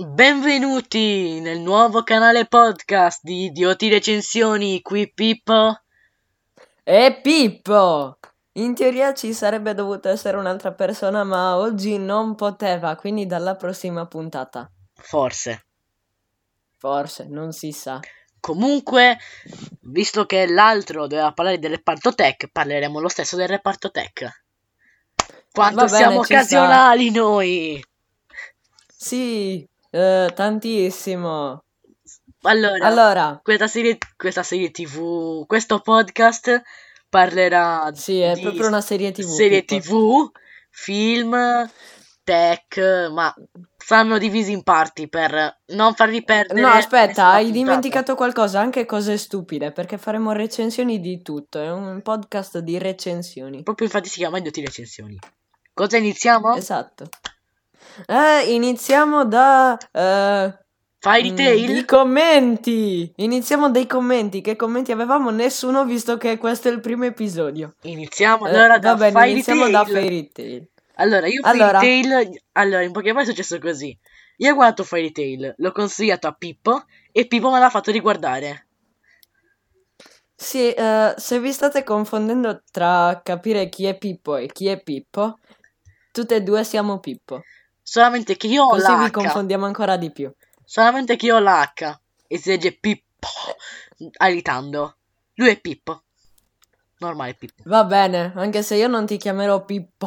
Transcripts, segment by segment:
Benvenuti nel nuovo canale podcast di Idioti Recensioni, qui Pippo e Pippo. In teoria ci sarebbe dovuto essere un'altra persona, ma oggi non poteva, quindi dalla prossima puntata. Forse, non si sa. Comunque, visto che l'altro doveva parlare del reparto tech, parleremo lo stesso del reparto tech. Quanto bene, siamo occasionali noi! Sì! Tantissimo. Allora questa serie TV, questo podcast parlerà di proprio una serie TV. Serie tipo TV, film, tech, ma saranno divisi in parti per non farvi perdere. No, aspetta, hai dimenticato qualcosa, anche cose stupide, perché faremo recensioni di tutto, è un podcast di recensioni. Proprio infatti si chiama Idioti Recensioni. Cosa iniziamo? Esatto. Iniziamo da Fairy Tail. I commenti. Iniziamo dai commenti. Che commenti avevamo? Nessuno, visto che questo è il primo episodio. Iniziamo allora da Fairy Tail. Allora, in poche parole è successo così. Io ho guardato Fairy Tail, l'ho consigliato a Pippo e Pippo me l'ha fatto riguardare. Sì, se vi state confondendo tra capire chi è Pippo e chi è Pippo, tutte e due siamo Pippo. Solamente che io ho l'H. Così vi confondiamo ancora di più. Solamente che io ho l'H. E si legge Pippo alitando. Lui è Pippo. Normale Pippo. Va bene, anche se io non ti chiamerò Pippo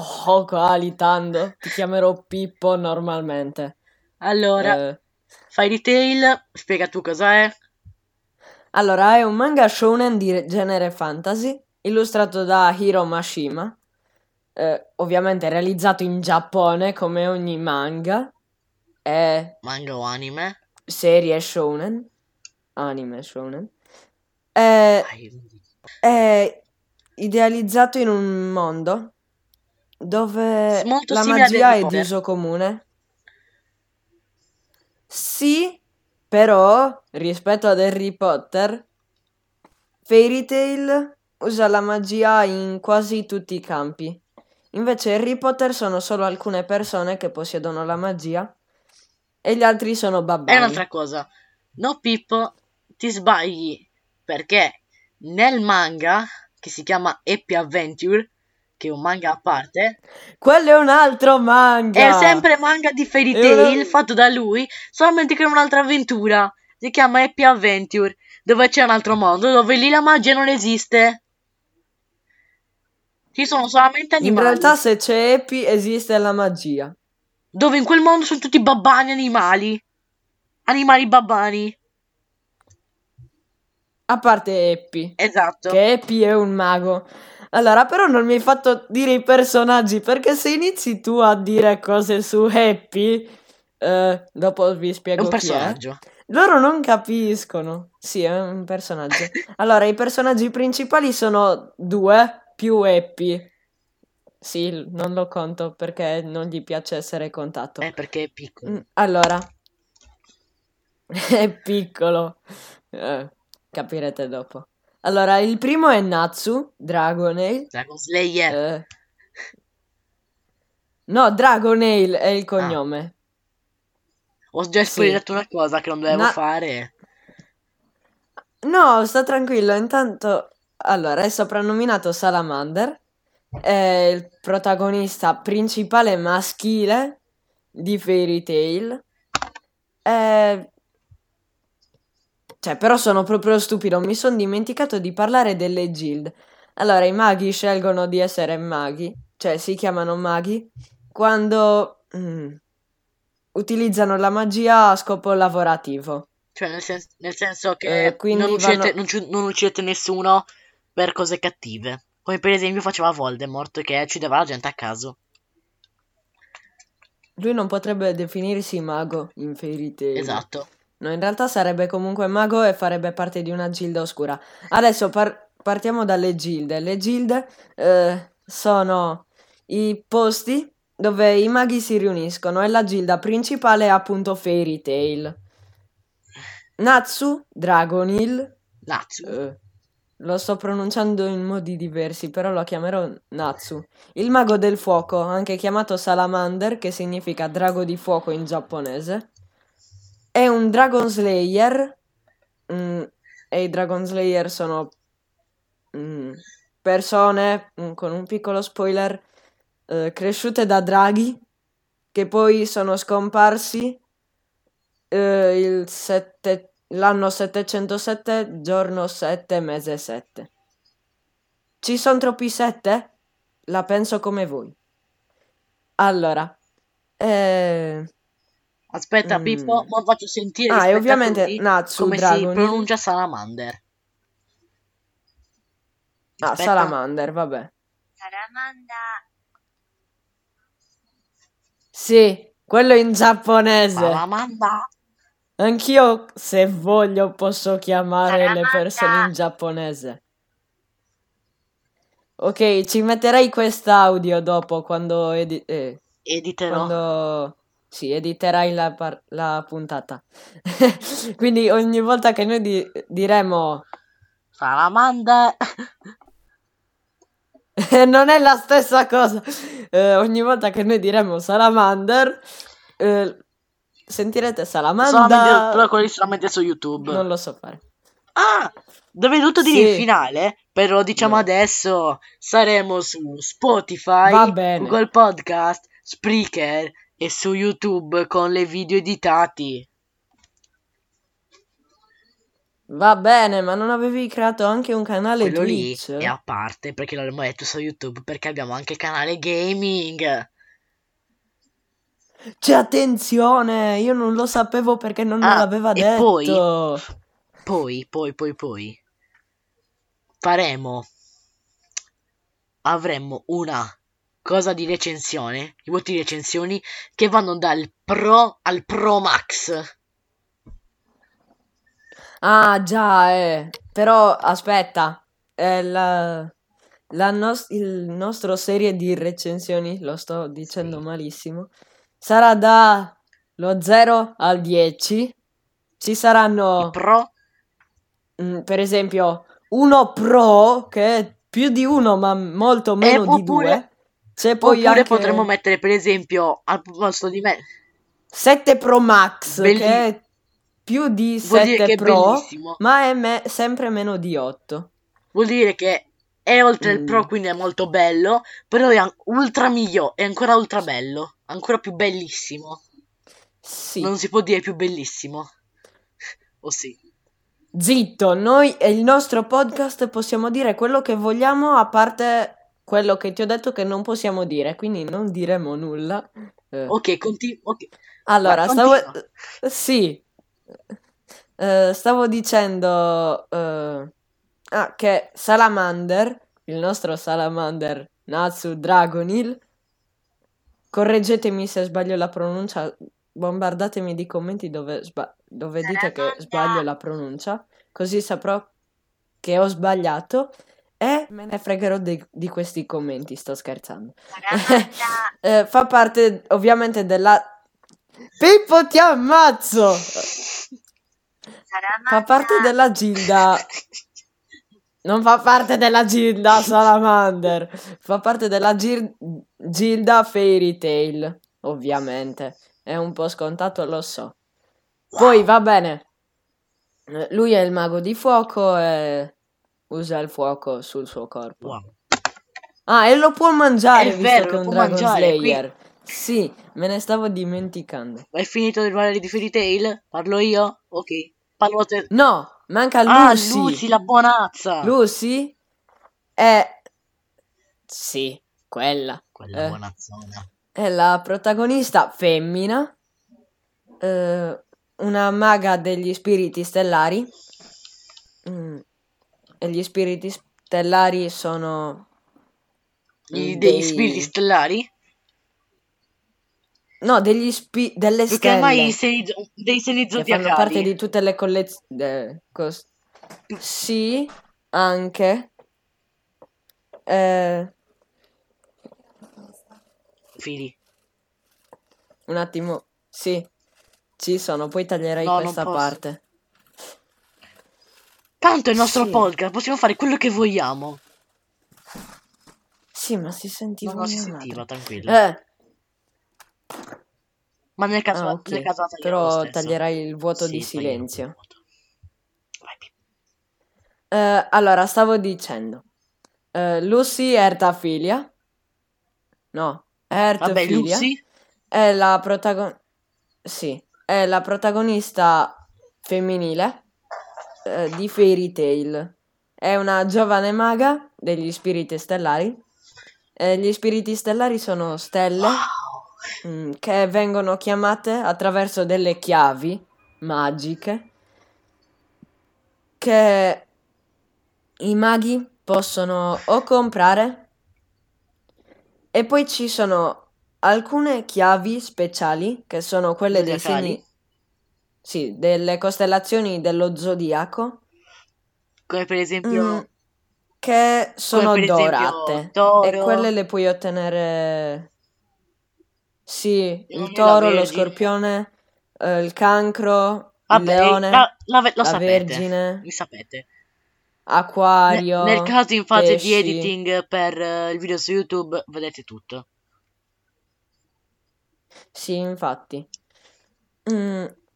alitando. Ti chiamerò Pippo normalmente. Allora, Fairy Tail, spiega tu cosa è. Allora, è un manga shonen di genere fantasy, illustrato da Hiro Mashima. Ovviamente realizzato in Giappone come ogni manga. Manga o anime? Serie shonen. Anime shonen. È idealizzato in un mondo dove la magia è d'uso comune. Sì, però rispetto ad Harry Potter, Fairy Tail usa la magia in quasi tutti i campi. Invece Harry Potter sono solo alcune persone che possiedono la magia e gli altri sono babbani. È un'altra cosa. No Pippo, ti sbagli, perché nel manga, che si chiama Happy Adventure, che è un manga a parte, quello è un altro manga. È sempre manga di Fairy Tail, fatto da lui, solamente che è un'altra avventura. Si chiama Happy Adventure, dove c'è un altro mondo, dove lì la magia non esiste. Ci sono solamente animali. In realtà se c'è Epi esiste la magia, dove in quel mondo sono tutti babbani animali. Animali babbani. A parte Epi. Esatto. Che Epi è un mago. Allora, però non mi hai fatto dire i personaggi, perché se inizi tu a dire cose su Epi, dopo vi spiego. È un personaggio. Loro non capiscono. Sì, è un personaggio. Allora, i personaggi principali sono due. Più Happy. Sì, non lo conto perché non gli piace essere contato. Perché è piccolo. Allora. È piccolo. Capirete dopo. Allora, il primo è Natsu Dragneel. Dragon Slayer. No, Dragneel è il cognome. Ho già spiegato una cosa che non dovevo fare. No, sta tranquillo, intanto. Allora, è soprannominato Salamander, è il protagonista principale maschile di Fairy Tail. Cioè, però sono proprio stupido, mi sono dimenticato di parlare delle guild. Allora, i maghi scelgono di essere maghi, cioè si chiamano maghi, quando utilizzano la magia a scopo lavorativo. Cioè, nel senso che non uccidete nessuno per cose cattive, come per esempio faceva Voldemort, che uccideva la gente a caso. Lui non potrebbe definirsi mago in Fairy Tail. Esatto. No, in realtà sarebbe comunque mago e farebbe parte di una gilda oscura. Adesso partiamo dalle gilde. Le gilde sono i posti dove i maghi si riuniscono, e la gilda principale è appunto Fairy Tail. Natsu Dragneel. Natsu. Lo sto pronunciando in modi diversi, però lo chiamerò Natsu. Il mago del fuoco, anche chiamato Salamander, che significa drago di fuoco in giapponese, È un Dragon Slayer, e i Dragon Slayer sono persone, con un piccolo spoiler, cresciute da draghi, che poi sono scomparsi l'anno 707, giorno 7, mese 7. Ci sono troppi 7? La penso come voi. Allora, aspetta Pippo, ma faccio sentire e ovviamente Natsu come Dragneel si pronuncia Salamander. Aspetta. Salamander, vabbè. Salamander. Sì, quello in giapponese. Salamander. Anch'io, se voglio, posso chiamare Salamander. Le persone in giapponese. Ok, ci metterai quest'audio dopo quando editerò. Quando... Sì, editerai la puntata. Quindi ogni volta che noi diremo Salamander non è la stessa cosa. Ogni volta che noi diremo Salamander, sentirete Salamander. Però quelli solamente su YouTube. Non lo so fare. Ah, dove è dovuto dire il finale? Però diciamo adesso saremo su Spotify, Google Podcast, Spreaker e su YouTube con le video editati. Va bene, ma non avevi creato anche un canale quello Twitch? Lì è a parte, perché l'abbiamo detto su YouTube, perché abbiamo anche il canale gaming. Cioè, attenzione, io non lo sapevo perché non me l'aveva detto. Poi avremo una cosa di recensione, i voti di recensioni che vanno dal Pro al Pro Max. Ah già, però aspetta, il nostro serie di recensioni, lo sto dicendo malissimo, sarà dallo 0 al 10, ci saranno... Pro? Per esempio, uno Pro, che è più di uno ma molto meno di due. C'è poi oppure anche... potremmo mettere per esempio al posto di me 7 Pro Max, che è più di 7 Pro ma è sempre meno di 8. Vuol dire che è oltre il Pro, quindi è molto bello, però è ultra migliore, è ancora ultra bello, ancora più bellissimo. Sì. Non si può dire più bellissimo. O sì. Zitto, noi e il nostro podcast possiamo dire quello che vogliamo, a parte quello che ti ho detto che non possiamo dire, quindi non diremo nulla. Ok, continuo. Okay. Allora, stavo dicendo che Salamander, il nostro Salamander Natsu Dragneel, correggetemi se sbaglio la pronuncia, bombardatemi di commenti dove dite che sbaglio la pronuncia, così saprò che ho sbagliato. E me ne fregherò di questi commenti, sto scherzando. Fa parte ovviamente della... Pippo, ti ammazzo! Fa parte della Gilda... Non fa parte della Gilda Salamander. Fa parte della Gilda Fairy Tail, ovviamente. È un po' scontato, lo so. Poi va bene. Lui è il mago di fuoco e... usa il fuoco sul suo corpo. Wow. Ah, e lo può mangiare, visto che è un Dragon Slayer. Sì, me ne stavo dimenticando. Hai finito di parlare di Fairy Tail? Parlo io? Ok. Parlo te. No, manca Lucy. Ah, Lucy, la buonazza. Lucy? Sì, quella. Quella buonazzona. È la protagonista femmina. Una maga degli spiriti stellari. E gli spiriti stellari sono... Degli spiriti stellari? No, delle perché stelle. Ormai dei segni zodiacali. Fanno parte di tutte le collezioni... Sì, anche. Fili. Un attimo, sì. Ci sono, poi taglierai questa parte. Tanto è il nostro podcast, possiamo fare quello che vogliamo. Sì, ma si sentiva tranquillo. Ma nel caso, okay, nel caso la taglierò lo stesso. Però taglierai il vuoto di silenzio. Vai. Allora, stavo dicendo. Lucy Heartfilia. No, Heartfilia. Lucy è la protagonista. Sì, è la protagonista femminile di Fairy Tail. È una giovane maga degli spiriti stellari. Gli spiriti stellari sono stelle che vengono chiamate attraverso delle chiavi magiche che i maghi possono o comprare, e poi ci sono alcune chiavi speciali che sono quelle dei segni, sì, delle costellazioni dello zodiaco, come per esempio che sono dorate, e quelle le puoi ottenere, sì, il toro, lo scorpione, il cancro, il leone, la vergine, mi sapete, acquario, nel caso in fase pesci. Di editing per il video su YouTube vedete tutto. Sì, infatti.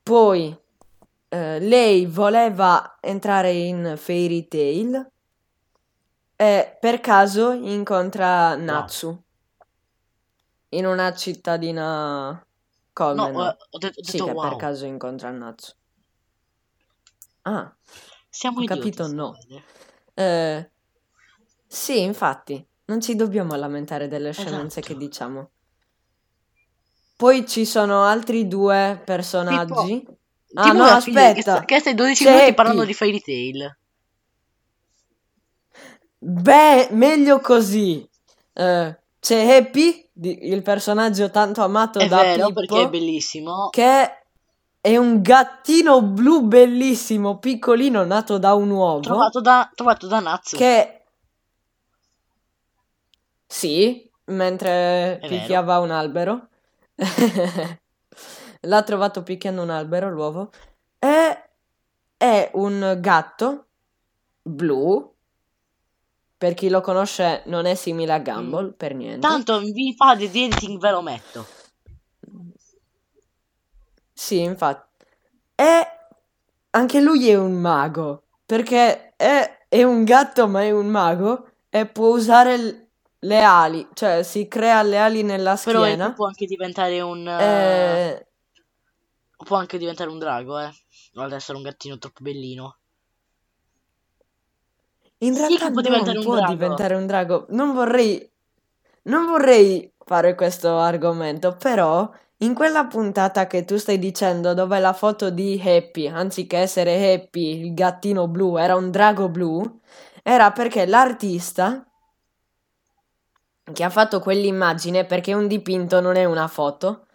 Poi lei voleva entrare in Fairy Tail e per caso incontra Natsu in una cittadina Colmen. No, ho detto che wow. Per caso incontra Natsu. Ah, siamo idioti, capito, no. Sì, infatti, non ci dobbiamo lamentare delle scemenze che diciamo. Poi ci sono altri due personaggi. Tipo, no, aspetta. Che stai 12 minuti parlando di Fairy Tail. Beh, meglio così. C'è Happy, il personaggio tanto amato da Pippo, perché è bellissimo. Che è un gattino blu bellissimo, piccolino, nato da un uovo. Trovato da Natsu. Che... sì, mentre picchiava un albero. L'ha trovato picchiando un albero, l'uovo. È un gatto blu. Per chi lo conosce non è simile a Gumball per niente. Tanto vi fa di editing, ve lo metto. Sì, infatti. E anche lui è un mago, perché è un gatto ma è un mago, e può usare le ali, cioè si crea le ali nella schiena. Però può anche diventare un... può anche diventare un drago, ad essere un gattino troppo bellino. In realtà non può diventare un drago. Non vorrei fare questo argomento, però in quella puntata che tu stai dicendo, dove la foto di Happy, anziché essere Happy, il gattino blu, era un drago blu, era perché l'artista che ha fatto quell'immagine, perché un dipinto non è una foto,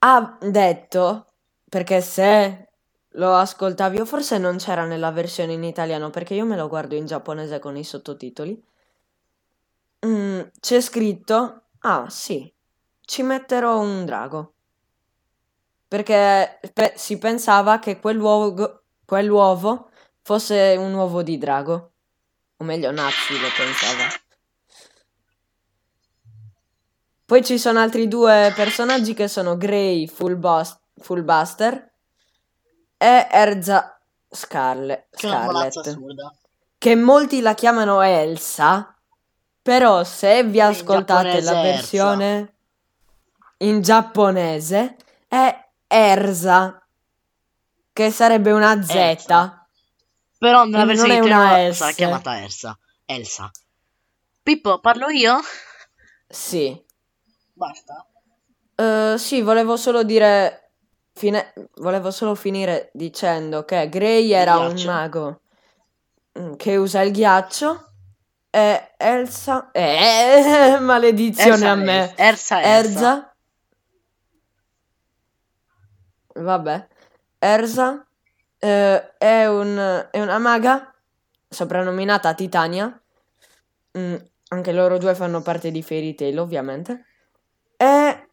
ha detto, perché se lo ascoltavi, o forse non c'era nella versione in italiano, perché io me lo guardo in giapponese con i sottotitoli, c'è scritto, ah sì, ci metterò un drago, perché si pensava che quell'uovo fosse un uovo di drago, o meglio Natsu lo pensava. Poi ci sono altri due personaggi che sono Grey Fullbuster e Erza Scarlet, che molti la chiamano Elsa, però se vi ascoltate la versione in giapponese è Erza, che sarebbe una Z. Elsa. Però nella versione italiana sarà chiamata Elsa. Pippo, parlo io? Sì. Basta? Sì, volevo solo dire... volevo solo finire dicendo che Grey era un mago che usa il ghiaccio, e Elsa... maledizione Elsa a me! Erza. Vabbè. Erza è una maga soprannominata Titania. Anche loro due fanno parte di Fairy Tail, ovviamente. E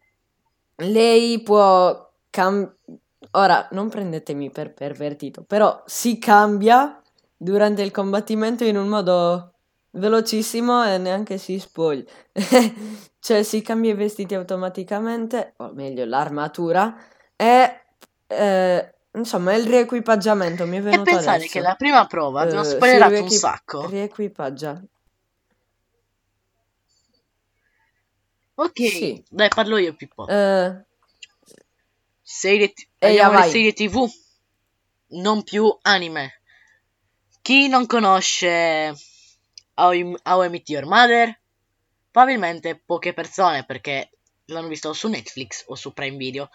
lei può ora non prendetemi per pervertito, però si cambia durante il combattimento in un modo velocissimo e neanche si spoglia. Cioè si cambia i vestiti automaticamente, o meglio l'armatura, e insomma il riequipaggiamento mi è venuto adesso. E pensare che la prima prova ti ho spoilerato un sacco. Riequipaggia. Ok, sì. Dai, parlo io più poco. Serie TV, non più anime. Chi non conosce How I Met Your Mother? Probabilmente poche persone, perché l'hanno visto su Netflix o su Prime Video.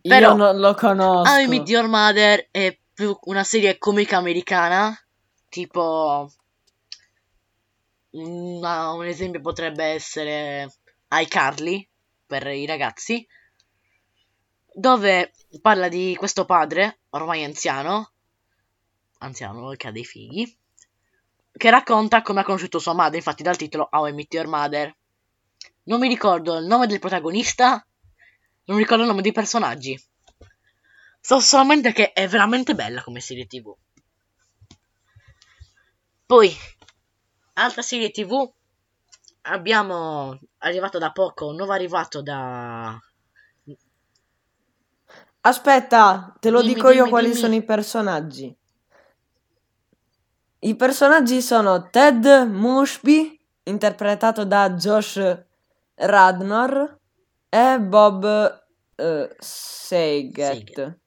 Però io non lo conosco. How I Met Your Mother è più una serie comica americana, tipo un esempio potrebbe essere iCarly per i ragazzi, dove parla di questo padre ormai anziano che ha dei figli, che racconta come ha conosciuto sua madre, infatti dal titolo How I Met Your Mother. Non mi ricordo il nome del protagonista, non mi ricordo il nome dei personaggi, so solamente che è veramente bella come serie TV. Poi altra serie TV, abbiamo arrivato da poco, un nuovo arrivato da... Aspetta, te lo dico io quali sono i personaggi. I personaggi sono Ted Mosby, interpretato da Josh Radnor, e Bob Saget,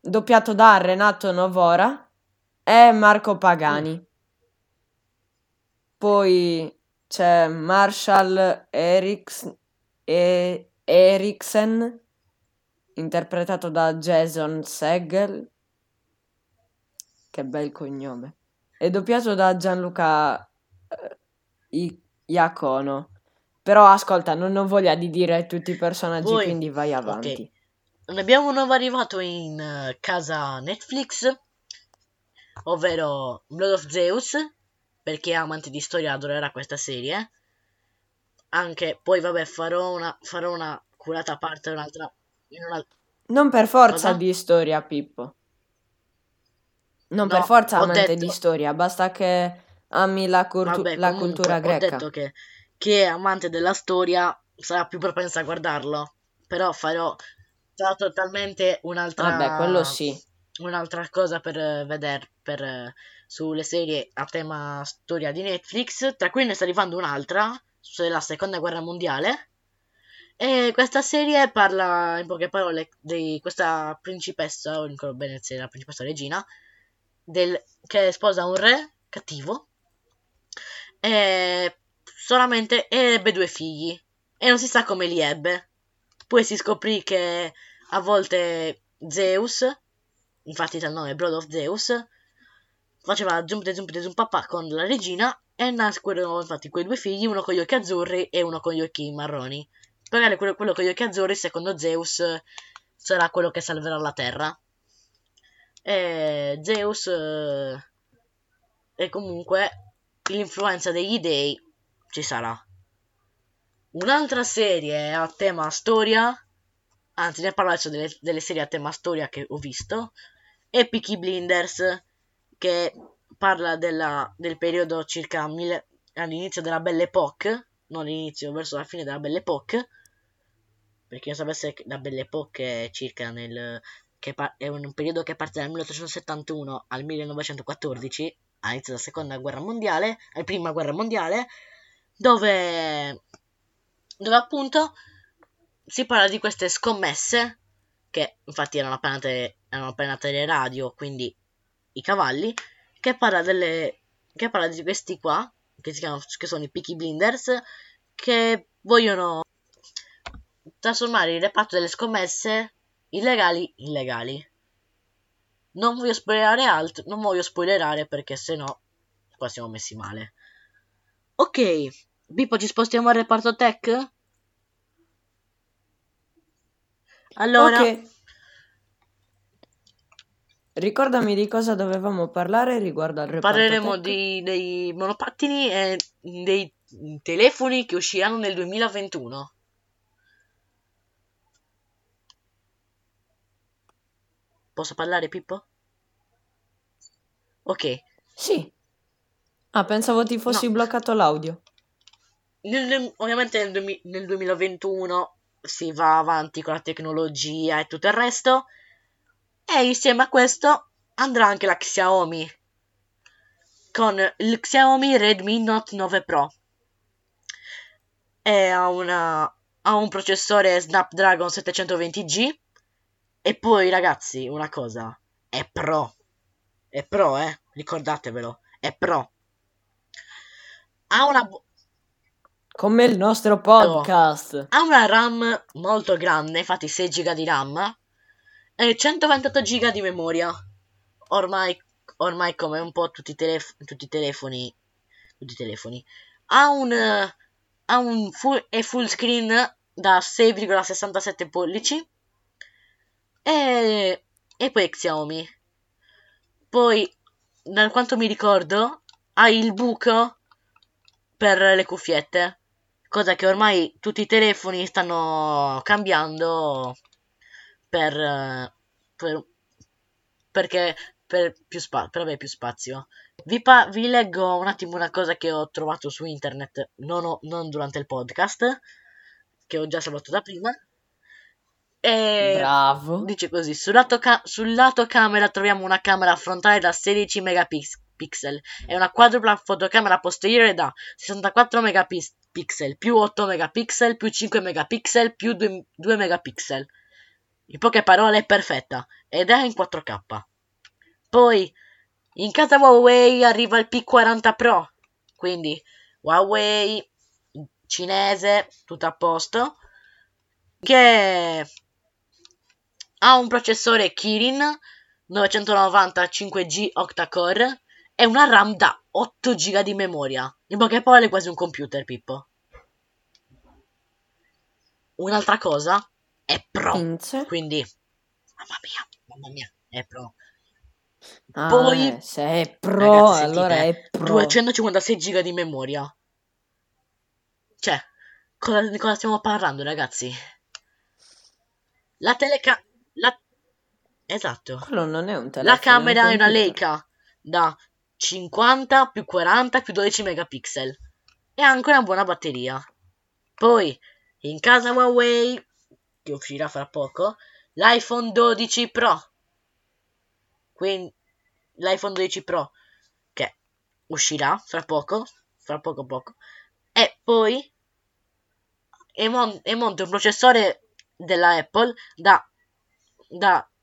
doppiato da Renato Novora e Marco Pagani. Poi c'è Marshall Eriksen, interpretato da Jason Segel, che bel cognome, e doppiato da Gianluca Iacono. Però ascolta, non ho voglia di dire tutti i personaggi. Poi, quindi vai avanti. Okay. Ne abbiamo un nuovo arrivato in casa Netflix, ovvero Blood of Zeus, per chi è amante di storia adorerà questa serie. Anche poi vabbè, farò una curata parte in un'altra. Non per forza di storia, Pippo. Per forza amante di storia, basta che ami la cultura greca. Ho detto che chi è amante della storia sarà più propensa a guardarlo, però sarà totalmente un'altra. Vabbè, quello sì. Un'altra cosa per vedere sulle serie a tema storia di Netflix. Tra cui ne sta arrivando un'altra sulla seconda guerra mondiale, e questa serie parla in poche parole di questa principessa, non ricordo bene se è la principessa regina, che sposa un re cattivo e ebbe due figli e non si sa come li ebbe. Poi si scoprì che a volte Zeus, infatti dal nome Blood of Zeus, faceva zoom papà con la regina e nascono infatti quei due figli, uno con gli occhi azzurri e uno con gli occhi marroni. Magari quello con gli occhi azzurri, secondo Zeus, sarà quello che salverà la terra. E Zeus e comunque l'influenza degli dei ci sarà. Un'altra serie a tema storia, anzi ne parlo adesso delle serie a tema storia che ho visto, è Peaky Blinders, che parla del periodo circa all'inizio della Belle Epoque, verso la fine della Belle Epoque, perché io sapesse che la Belle Epoque è circa è un periodo che parte dal 1871 al 1914, all'inizio della seconda guerra mondiale, alla prima guerra mondiale, dove appunto si parla di queste scommesse, che infatti erano appena teleradio, quindi i cavalli, che parla di questi qua, che sono i Peaky Blinders, che vogliono trasformare il reparto delle scommesse illegali. Non voglio spoilerare altro, perché sennò qua siamo messi male. Ok, Bippo, ci spostiamo al reparto tech? Allora, okay. Ricordami di cosa dovevamo parlare riguardo al reparto. Parleremo dei monopattini e dei telefoni che usciranno nel 2021. Posso parlare, Pippo? Ok. Sì. Ah, pensavo ti fossi bloccato l'audio. Ovviamente nel 2021 si va avanti con la tecnologia e tutto il resto, e insieme a questo andrà anche la Xiaomi con il Xiaomi Redmi Note 9 Pro. E ha un processore Snapdragon 720G. E poi ragazzi, una cosa, è Pro. È Pro, ricordatevelo, è Pro. Ha una come il nostro podcast. Ha una RAM molto grande, infatti 6 GB di RAM e 128 GB di memoria. Ormai come un po' tutti i telefoni. Ha un full screen da 6,67 pollici. E poi Xiaomi. Poi, da quanto mi ricordo, ha il buco per le cuffiette, cosa che ormai tutti i telefoni stanno cambiando per avere più spazio. Vi leggo un attimo una cosa che ho trovato su internet, non durante il podcast, che ho già salvato da prima. E bravo. Dice così: sul lato camera troviamo una camera frontale da 16 megapixel e una quadrupla fotocamera posteriore da 64 megapixel più 8 megapixel più 5 megapixel più 2 megapixel. In poche parole è perfetta ed è in 4K. Poi in casa Huawei arriva il P40 Pro, quindi Huawei cinese, tutto a posto, che ha un processore Kirin 990 5G octa-core e una RAM da 8 GB di memoria. In poche parole è quasi un computer, Pippo. Un'altra cosa, è Pro, quindi mamma mia, è Pro. Poi se è Pro, ragazzi, allora è Pro. 256 GB di memoria. Cioè, di cosa stiamo parlando, ragazzi? La telecamera. Esatto. Quello non è un telefono. La camera è una Leica da 50 più 40 più 12 megapixel. E ha anche una buona batteria. Poi, in casa Huawei, che uscirà fra poco, l'iPhone 12 Pro. Quindi, l'iPhone 12 Pro, che uscirà fra poco. E poi monta un processore della Apple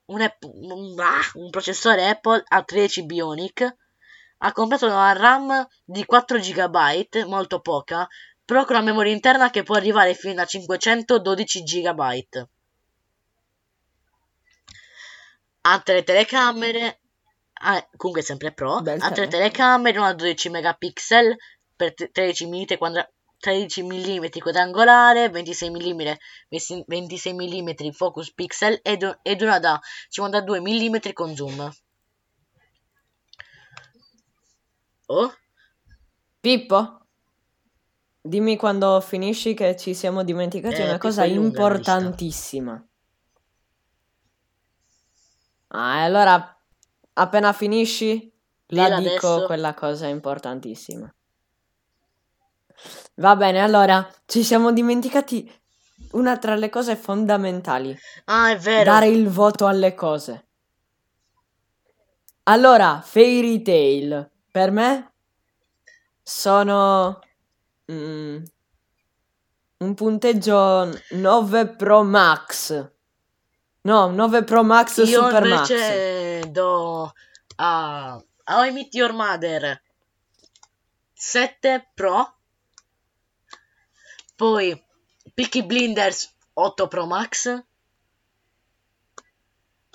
un processore Apple A13 Bionic. Ha comprato una RAM di 4 GB, molto poca, però con una memoria interna che può arrivare fino a 512 GB. Altre telecamere, comunque sempre Pro. Altre telecamere, una 12 megapixel per 13 mm quadrangolare, 26 mm focus pixel ed una da 52 mm con zoom. Oh? Pippo, dimmi quando finisci che ci siamo dimenticati una cosa importantissima. Ah, allora appena finisci la dico adesso. Quella cosa importantissima. Va bene, allora ci siamo dimenticati una tra le cose fondamentali. Ah, è vero. Dare il voto alle cose. Allora, Fairy Tail per me sono un punteggio 9 Pro Max. No, 9 Pro Max io Super Max. Io invece do a How I Met Your Mother 7 Pro. Poi Peaky Blinders 8 Pro Max,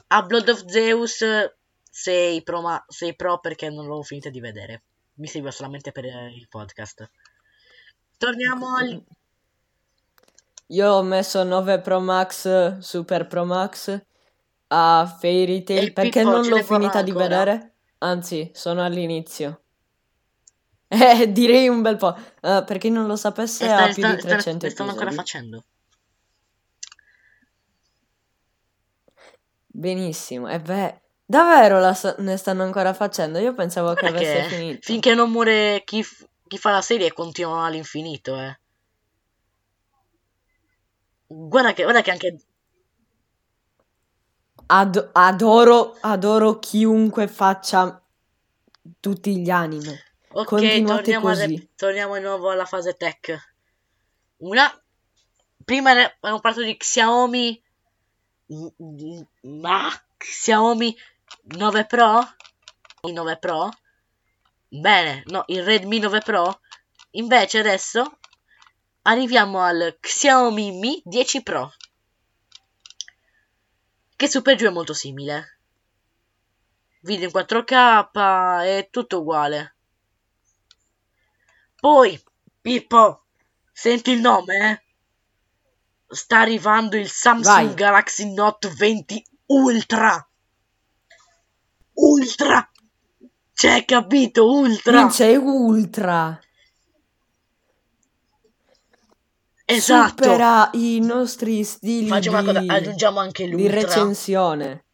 a Blood of Zeus 6 Pro perché non l'ho finita di vedere. Mi seguiva solamente per il podcast. Torniamo al... Io ho messo 9 Pro Max, Super Pro Max, a Fairy Tail perché non l'ho finita di vedere. Anzi, sono all'inizio. Direi un bel po'. Per chi non lo sapesse, ha più di 300 episodi. Stanno ancora facendo. Benissimo. E beh, Davvero ne stanno ancora facendo? Io pensavo che avesse finito. Finché non muore chi fa la serie continua all'infinito, eh. Guarda che anche... Adoro chiunque faccia tutti gli anime. Ok, torniamo di nuovo alla fase tech. Prima abbiamo parlato di Xiaomi... Xiaomi 9 Pro? Il 9 Pro? Bene, no, il Redmi 9 Pro. Invece adesso arriviamo al Xiaomi Mi 10 Pro. Che su per giù è molto simile. Video in 4K è tutto uguale. Poi, Pippo, senti il nome, eh? Sta arrivando il Samsung Galaxy Note 20 Ultra. Cioè, capito? Ultra. Non c'è Ultra. Esatto. Supera i nostri stili. Facciamo una cosa, aggiungiamo anche l'ultra di recensione.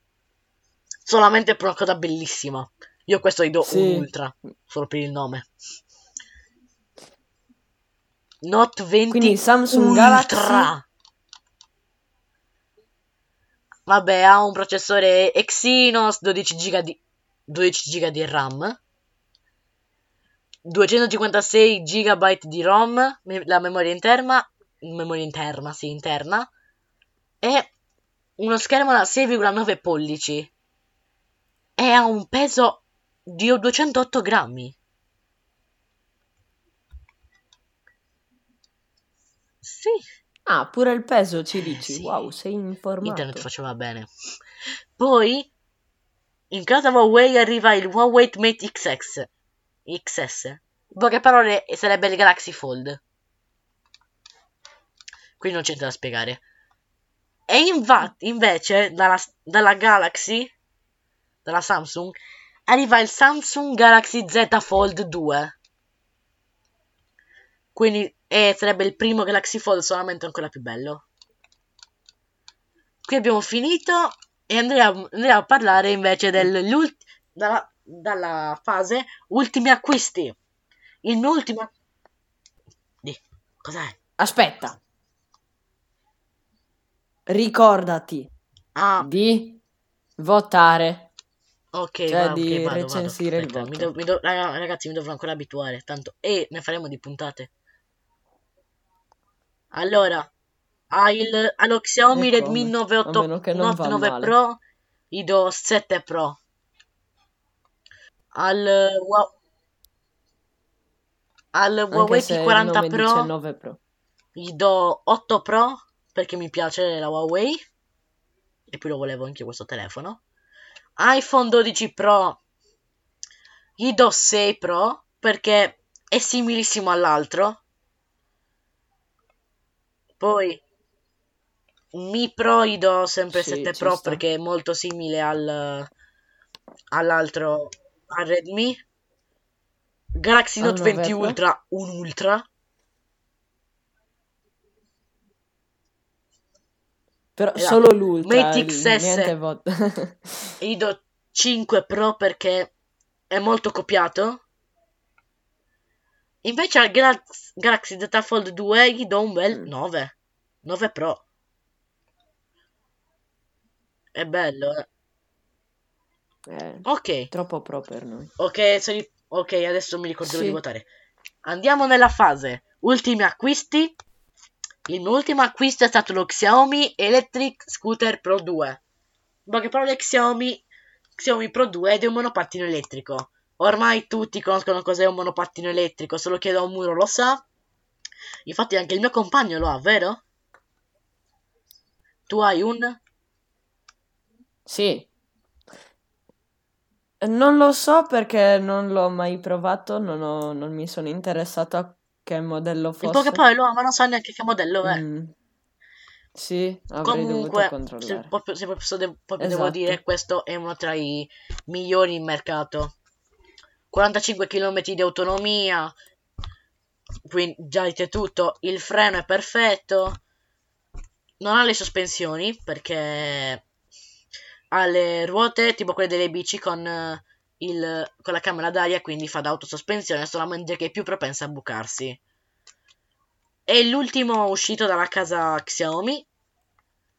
Solamente per una cosa bellissima. Io questo gli do un ultra solo per il nome. Note 20. Quindi Samsung Galaxy. Vabbè, ha un processore Exynos, 12 GB di RAM, 256 GB di ROM, la memoria interna, e uno schermo da 6,9 pollici, e ha un peso di 208 grammi. Sì. Ah, pure il peso ci dici, sì. Wow, sei informato. Internet faceva bene. Poi, in casa Huawei arriva il Huawei Mate XS. In poche parole sarebbe il Galaxy Fold. Qui non c'è da spiegare. E invece, dalla Samsung, arriva il Samsung Galaxy Z Fold 2. Quindi sarebbe il primo Galaxy Fold, solamente ancora più bello. Qui abbiamo finito e andremo a parlare invece dalla fase ultimi acquisti. Il mio ultimo... Cos'è? Aspetta. Ricordati di votare. Ok, cioè recensire il voto. Ragazzi, mi dovrò ancora abituare, tanto ne faremo di puntate. Allora, allo Xiaomi Redmi 9 Pro gli do 7 Pro. Al Huawei P40 Pro gli do 8 Pro perché mi piace la Huawei e poi lo volevo anche questo telefono. iPhone 12 Pro gli do 6 Pro perché è similissimo all'altro. Poi Mi Pro gli do sempre 7 Pro perché è molto simile all'altro, al Redmi. Galaxy Note 20 Ultra, un Ultra. Però solo l'Ultra. Mate XS gli do 5 Pro perché è molto copiato. Invece al Galaxy Z Fold 2 gli do un bel 9 Pro. È bello, eh? Ok. Troppo Pro per noi. Ok, adesso mi ricorderò di votare. Andiamo nella fase ultimi acquisti. Il mio ultimo acquisto è stato lo Xiaomi Electric Scooter Pro 2. In poche parole, Xiaomi Pro 2 ed è un monopattino elettrico. Ormai tutti conoscono cos'è un monopattino elettrico, se lo chiedo a un muro lo sa. Infatti anche il mio compagno lo ha, vero? Tu hai un? Sì. Non lo so perché non l'ho mai provato, non mi sono interessato a che modello fosse. In poche parole lo ha, ma non so neanche che modello è. Sì, avrei dovuto controllare. Comunque, devo dire, questo è uno tra i migliori in mercato. 45 km di autonomia, quindi già dite tutto, il freno è perfetto, non ha le sospensioni perché ha le ruote tipo quelle delle bici con la camera d'aria, quindi fa da autosospensione, solamente che è più propensa a bucarsi. E l'ultimo uscito dalla casa Xiaomi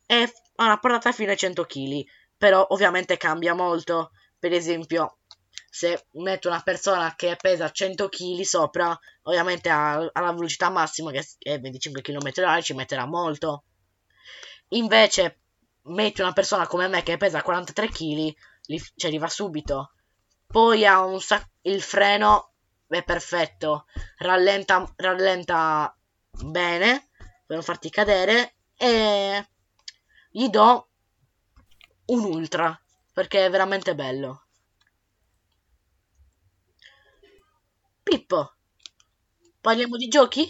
ha una portata fino ai 100 kg, però ovviamente cambia molto. Per esempio, se metto una persona che pesa 100 kg sopra, ovviamente alla velocità massima, che è 25 km/h, ci metterà molto. Invece metti una persona come me che pesa 43 kg, ci arriva subito. Poi ha il freno è perfetto, rallenta bene per non farti cadere, e gli do un ultra perché è veramente bello. Pippo, parliamo di giochi?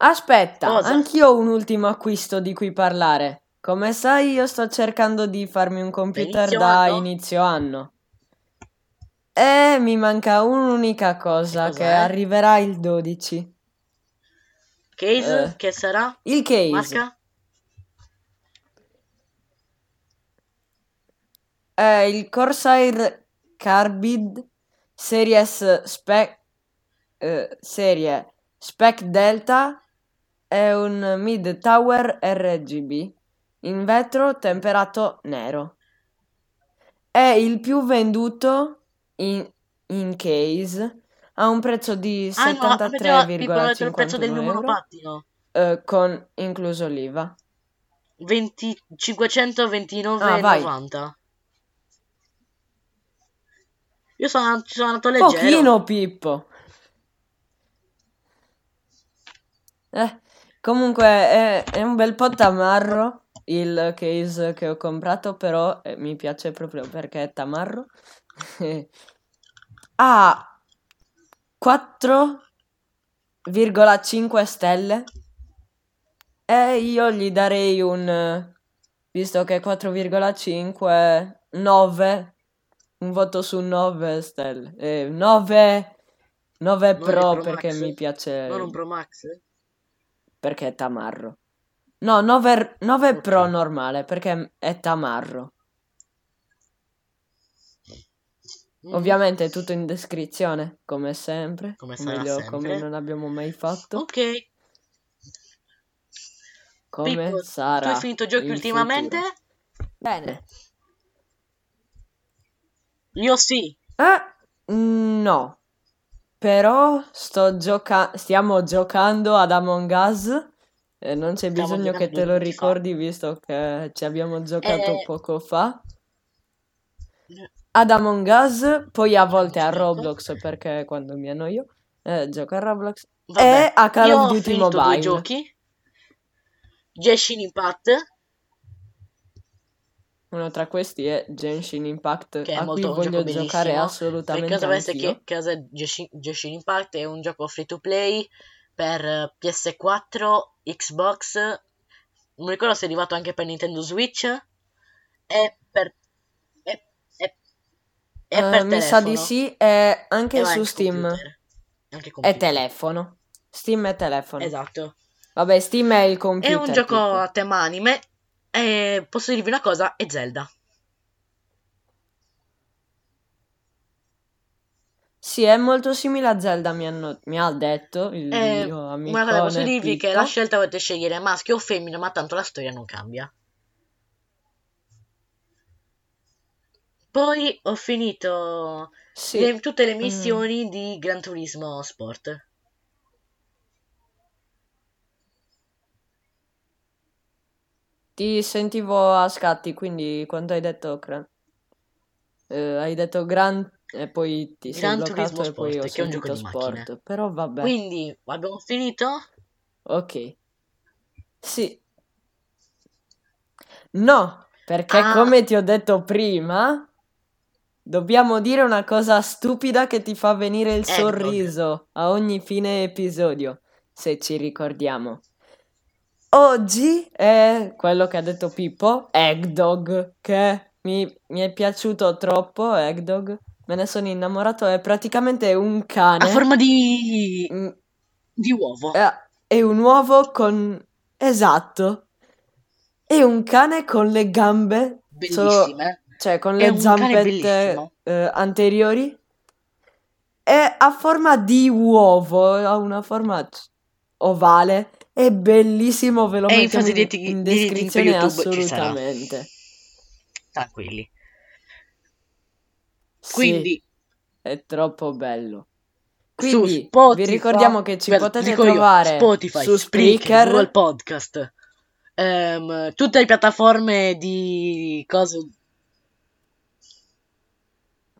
Aspetta, cosa? Anch'io ho un ultimo acquisto di cui parlare. Come sai, io sto cercando di farmi un computer inizio anno. E mi manca un'unica cosa che arriverà il 12. Case? Che sarà? Il case. Marca? Il Corsair Carbide serie Spec Delta è un mid tower RGB in vetro temperato nero. È il più venduto in case a un prezzo di 73,51 euro, con incluso l'IVA, 529,90. Io sono andato leggero. Pochino, Pippo. Comunque è un bel po' tamarro il case che ho comprato, però mi piace proprio perché è tamarro. Ha 4,5 stelle e io gli darei un, visto che è 4,5, 9, un voto su 9 stelle. 9 Pro perché mi piace. Non un Pro Max? Perché è tamarro. No, 9 okay. Pro normale perché è tamarro. Ovviamente è tutto in descrizione, come sempre. Come non abbiamo mai fatto. Ok. Come Pippo, sarà? Tu hai finito giochi ultimamente? Futuro. Bene. Io sì. No. Però stiamo giocando ad Among Us. Non c'è bisogno che te lo ricordi, visto che ci abbiamo giocato poco fa. Ad Among Us, poi a volte a Roblox, perché quando mi annoio gioco a Roblox. Vabbè, e a Call of Duty Mobile. Due giochi. Genshin Impact. Uno tra questi è Genshin Impact, che è molto cui voglio giocare assolutamente. Per caso Genshin Impact è un gioco free to play per PS4, Xbox, non ricordo se è arrivato anche per Nintendo Switch, e per telefono. Mi sa di sì, e anche su Steam. Anche e telefono. Steam e telefono. Esatto. Vabbè, Steam è il computer. È un gioco a tema anime. Posso dirvi una cosa, è Zelda. Sì, è molto simile a Zelda, mi ha detto il mio amico. Ma posso dirvi che la scelta potete scegliere maschio o femmina, ma tanto la storia non cambia. Poi ho finito tutte le missioni di Gran Turismo Sport. Ti sentivo a scatti, quindi quando hai detto Gran e poi ti sei bloccato e poi ho sentito Sport, però vabbè. Quindi abbiamo finito? Ok. Sì. No, perché come ti ho detto prima, dobbiamo dire una cosa stupida che ti fa venire il sorriso a ogni fine episodio, se ci ricordiamo. Oggi è quello che ha detto Pippo, Eggdog, che mi è piaciuto troppo. Eggdog, me ne sono innamorato, è praticamente un cane a forma di uovo. È un uovo con... esatto. E un cane con le gambe bellissime, cioè con le zampette anteriori, è a forma di uovo, ha una forma ovale, è bellissimo, ve lo metto in descrizione assolutamente. Tranquilli. Quindi sì, è troppo bello. Quindi su Spotify, vi ricordiamo che ci potete trovare Spotify, su Spreaker, Google Podcast, tutte le piattaforme di cose.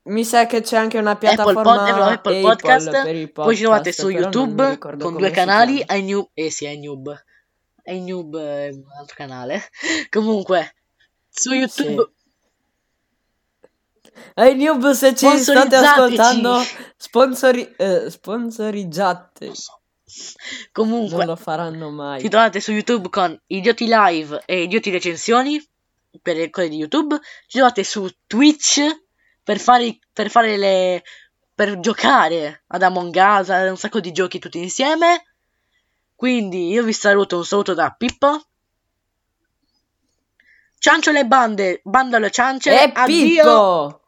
Mi sa che c'è anche una piattaforma Apple Podcast, per i podcast. Poi ci trovate su YouTube con due canali, iNoob è un altro canale. Comunque su YouTube sì. iNoob, se ci state ascoltando, sponsorizzate. Non so. Comunque non lo faranno mai. Ci trovate su YouTube con Idioti Live e Idioti Recensioni per le cose di YouTube. Ci trovate su Twitch per giocare ad Among Us, ad un sacco di giochi tutti insieme. Quindi io vi saluto, un saluto da Pippo. Ciancio le bande, bandolo ciance, e addio! Pippo!